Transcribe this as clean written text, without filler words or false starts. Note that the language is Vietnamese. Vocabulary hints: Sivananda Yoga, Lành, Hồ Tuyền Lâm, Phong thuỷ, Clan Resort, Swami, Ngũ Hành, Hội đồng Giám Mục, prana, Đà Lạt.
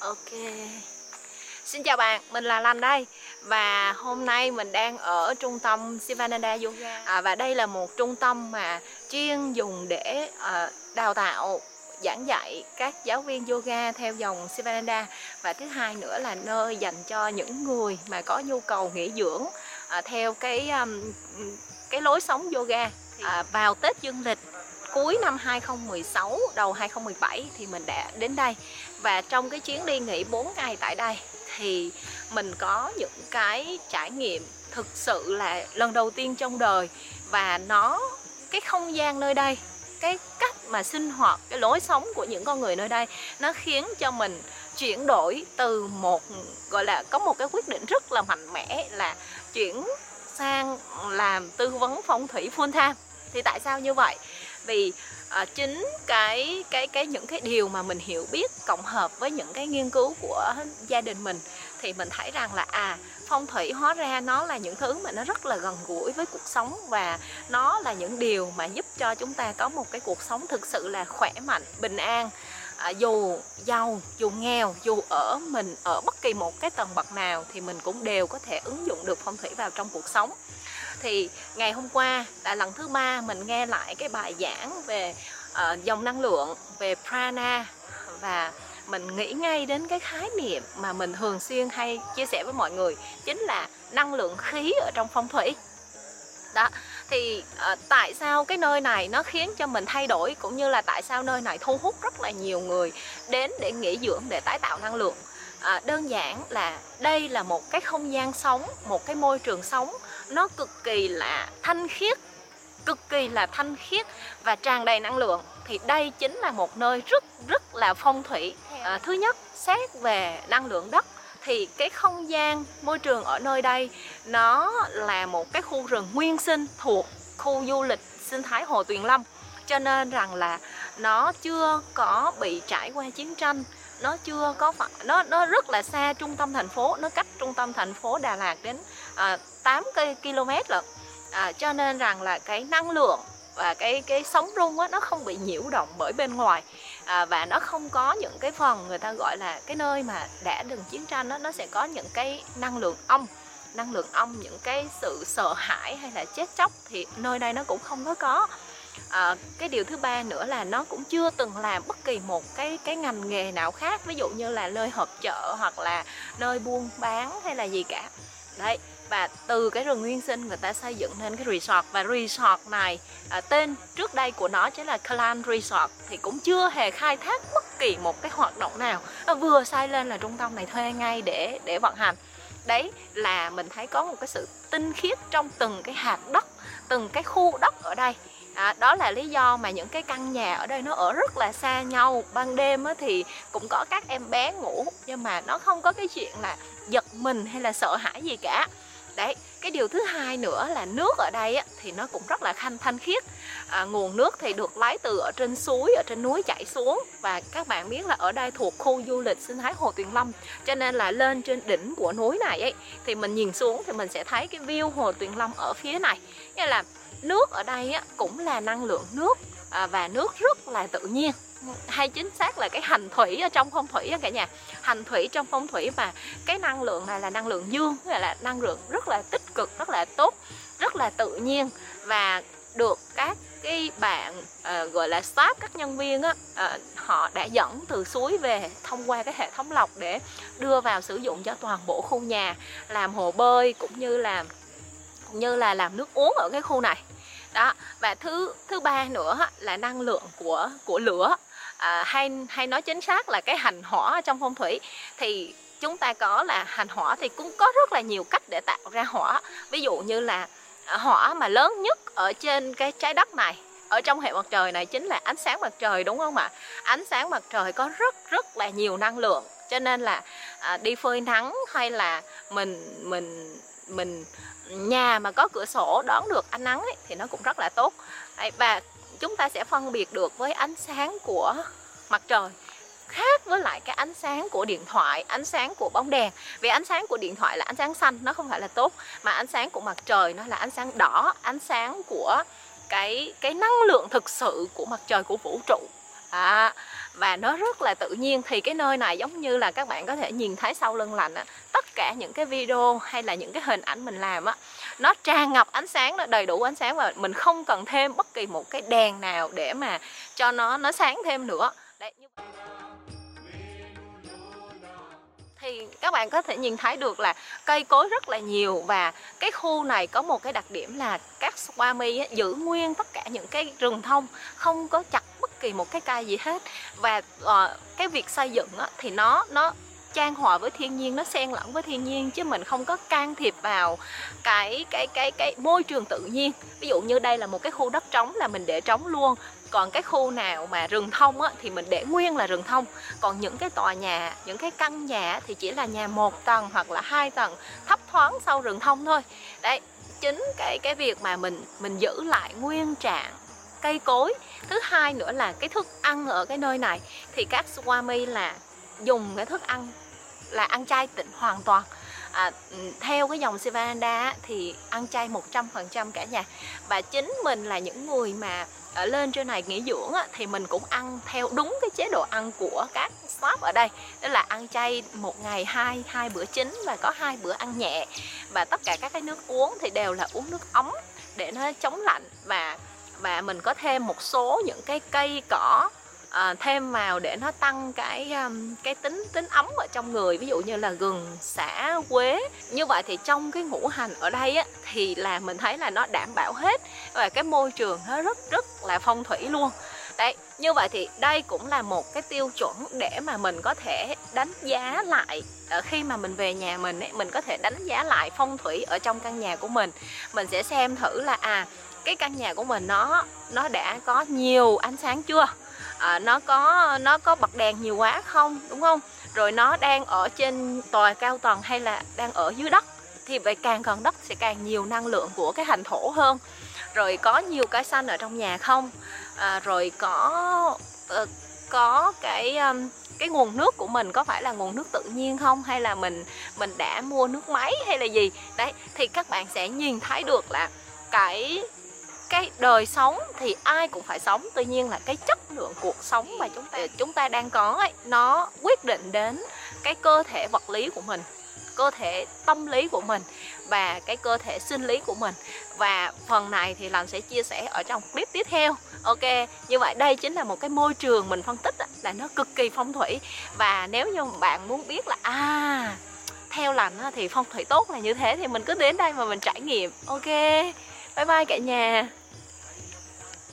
Ok, xin chào bạn, mình là Lành đây. Và hôm nay mình đang ở trung tâm Sivananda Yoga. Và đây là một trung tâm mà chuyên dùng để đào tạo, giảng dạy các giáo viên yoga theo dòng Sivananda. Và thứ hai nữa là nơi dành cho những người mà có nhu cầu nghỉ dưỡng theo cái lối sống yoga. Vào Tết dương lịch cuối năm 2016, đầu 2017 thì mình đã đến đây. Và trong cái chuyến đi nghỉ 4 ngày tại đây thì mình có những cái trải nghiệm thực sự là lần đầu tiên trong đời. Và cái không gian nơi đây, cái cách mà sinh hoạt, cái lối sống của những con người nơi đây, nó khiến cho mình chuyển đổi từ một, gọi là có một cái quyết định rất là mạnh mẽ là chuyển sang làm tư vấn phong thủy full time. Thì tại sao như vậy? Vì chính những cái điều mà mình hiểu biết cộng hợp với những cái nghiên cứu của gia đình mình, thì mình thấy rằng là phong thủy hóa ra nó là những thứ mà nó rất là gần gũi với cuộc sống, và nó là những điều mà giúp cho chúng ta có một cái cuộc sống thực sự là khỏe mạnh, bình an, dù giàu, dù nghèo, dù mình ở bất kỳ một cái tầng bậc nào thì mình cũng đều có thể ứng dụng được phong thủy vào trong cuộc sống. Thì ngày hôm qua là lần thứ ba mình nghe lại cái bài giảng về dòng năng lượng, về prana, và mình nghĩ ngay đến cái khái niệm mà mình thường xuyên hay chia sẻ với mọi người, chính là năng lượng khí ở trong phong thủy. Đó, thì tại sao cái nơi này nó khiến cho mình thay đổi, cũng như là tại sao nơi này thu hút rất là nhiều người đến để nghỉ dưỡng, để tái tạo năng lượng. Đơn giản là đây là một cái không gian sống, một cái môi trường sống nó cực kỳ là thanh khiết và tràn đầy năng lượng. Thì đây chính là một nơi rất là phong thủy. Thứ nhất, xét về năng lượng đất thì cái không gian môi trường ở nơi đây nó là một cái khu rừng nguyên sinh thuộc khu du lịch sinh thái Hồ Tuyền Lâm, cho nên rằng là nó chưa có bị trải qua chiến tranh, nó chưa có nó rất là xa trung tâm thành phố, nó cách trung tâm thành phố Đà Lạt đến 8 km lận. Cho nên rằng là cái năng lượng và cái sóng rung đó, nó không bị nhiễu động bởi bên ngoài, và nó không có những cái phần người ta gọi là cái nơi mà đã từng chiến tranh đó, nó sẽ có những cái năng lượng âm, những cái sự sợ hãi hay là chết chóc thì nơi đây nó cũng không có. Cái điều thứ ba nữa là nó cũng chưa từng làm bất kỳ một cái ngành nghề nào khác, ví dụ như là nơi họp chợ hoặc là nơi buôn bán hay là gì cả. Đấy, và từ cái rừng nguyên sinh người ta xây dựng nên cái resort, và resort này tên trước đây của nó chính là Clan Resort, thì cũng chưa hề khai thác bất kỳ một cái hoạt động nào. Nó vừa xây lên là trung tâm này thuê ngay để vận hành. Đấy là mình thấy có một cái sự tinh khiết trong từng cái hạt đất, từng cái khu đất ở đây. Đó là lý do mà những cái căn nhà ở đây nó ở rất là xa nhau. Ban đêm thì cũng có các em bé ngủ, nhưng mà nó không có cái chuyện là giật mình hay là sợ hãi gì cả. Đấy, cái điều thứ hai nữa là nước ở đây thì nó cũng rất là thanh khiết. Nguồn nước thì được lấy từ ở trên suối, ở trên núi chảy xuống. Và các bạn biết là ở đây thuộc khu du lịch sinh thái Hồ Tuyền Lâm, cho nên là lên trên đỉnh của núi này thì mình nhìn xuống thì mình sẽ thấy cái view Hồ Tuyền Lâm ở phía này. Nghĩa là nước ở đây cũng là năng lượng nước, và nước rất là tự nhiên, hay chính xác là cái hành thủy ở trong phong thủy cả nhà. Hành thủy trong phong thủy, và cái năng lượng này là năng lượng dương, là năng lượng rất là tích cực, rất là tốt, rất là tự nhiên, và được các cái bạn gọi là staff, các nhân viên họ đã dẫn từ suối về thông qua cái hệ thống lọc để đưa vào sử dụng cho toàn bộ khu nhà, làm hồ bơi cũng như là làm nước uống ở cái khu này. Đó, và thứ ba nữa là năng lượng của lửa, hay nói chính xác là cái hành hỏa trong phong thủy. Thì chúng ta có là hành hỏa thì cũng có rất là nhiều cách để tạo ra hỏa. Ví dụ như là hỏa mà lớn nhất ở trên cái trái đất này, ở trong hệ mặt trời này chính là ánh sáng mặt trời, đúng không ạ? Ánh sáng mặt trời có rất là nhiều năng lượng, cho nên là đi phơi nắng hay là mình nhà mà có cửa sổ đón được ánh nắng thì nó cũng rất là tốt. Và chúng ta sẽ phân biệt được với ánh sáng của mặt trời khác với lại cái ánh sáng của điện thoại, ánh sáng của bóng đèn. Vì ánh sáng của điện thoại là ánh sáng xanh, nó không phải là tốt, mà ánh sáng của mặt trời nó là ánh sáng đỏ, ánh sáng của cái năng lượng thực sự của mặt trời, của vũ trụ. Và nó rất là tự nhiên. Thì cái nơi này giống như là các bạn có thể nhìn thấy sau lưng Lành tất cả những cái video hay là những cái hình ảnh mình làm nó tràn ngập ánh sáng, nó đầy đủ ánh sáng, và mình không cần thêm bất kỳ một cái đèn nào để mà cho nó sáng thêm nữa. Đấy, như vậy thì các bạn có thể nhìn thấy được là cây cối rất là nhiều. Và cái khu này có một cái đặc điểm là các Swami giữ nguyên tất cả những cái rừng thông, không có chặt bất kỳ một cái cây gì hết. Và cái việc xây dựng thì nó trang hòa với thiên nhiên, nó xen lẫn với thiên nhiên, chứ mình không có can thiệp vào cái môi trường tự nhiên. Ví dụ như đây là một cái khu đất trống là mình để trống luôn, còn cái khu nào mà rừng thông thì mình để nguyên là rừng thông. Còn những cái tòa nhà, những cái căn nhà thì chỉ là nhà 1 tầng hoặc là 2 tầng thấp thoáng sau rừng thông thôi. Đấy, chính cái việc mà mình giữ lại nguyên trạng cây cối. Thứ hai nữa là cái thức ăn ở cái nơi này thì các Swami là dùng cái thức ăn là ăn chay tịnh hoàn toàn. Theo cái dòng Sivananda thì ăn chay 100% cả nhà. Và chính mình là những người mà ở lên trên này nghỉ dưỡng thì mình cũng ăn theo đúng cái chế độ ăn của các shop ở đây. Đó là ăn chay 1 ngày hai bữa chính và có 2 bữa ăn nhẹ. Và tất cả các cái nước uống thì đều là uống nước ấm để nó chống lạnh. Và mình có thêm một số những cái cây cỏ thêm vào để nó tăng cái tính ấm ở trong người, ví dụ như là gừng, sả, quế. Như vậy thì trong cái ngũ hành ở đây thì là mình thấy là nó đảm bảo hết, và cái môi trường nó rất là phong thủy luôn. Đấy, như vậy thì đây cũng là một cái tiêu chuẩn để mà mình có thể đánh giá lại khi mà mình về nhà mình mình có thể đánh giá lại phong thủy ở trong căn nhà của mình. Mình sẽ xem thử là cái căn nhà của mình nó đã có nhiều ánh sáng chưa, nó có bật đèn nhiều quá không, đúng không? Rồi nó đang ở trên tòa cao tầng hay là đang ở dưới đất, thì vậy càng gần đất sẽ càng nhiều năng lượng của cái hành thổ hơn. Rồi có nhiều cái xanh ở trong nhà không, rồi có cái nguồn nước của mình có phải là nguồn nước tự nhiên không, hay là mình đã mua nước máy hay là gì. Đấy, thì các bạn sẽ nhìn thấy được là cái đời sống thì ai cũng phải sống, tuy nhiên là cái chất lượng cuộc sống mà chúng ta đang có nó quyết định đến cái cơ thể vật lý của mình, cơ thể tâm lý của mình và cái cơ thể sinh lý của mình. Và phần này thì Lành sẽ chia sẻ ở trong clip tiếp theo. Ok, như vậy đây chính là một cái môi trường mình phân tích là nó cực kỳ phong thủy. Và nếu như bạn muốn biết là theo Lành thì phong thủy tốt là như thế, thì mình cứ đến đây mà mình trải nghiệm. Ok, bye bye cả nhà.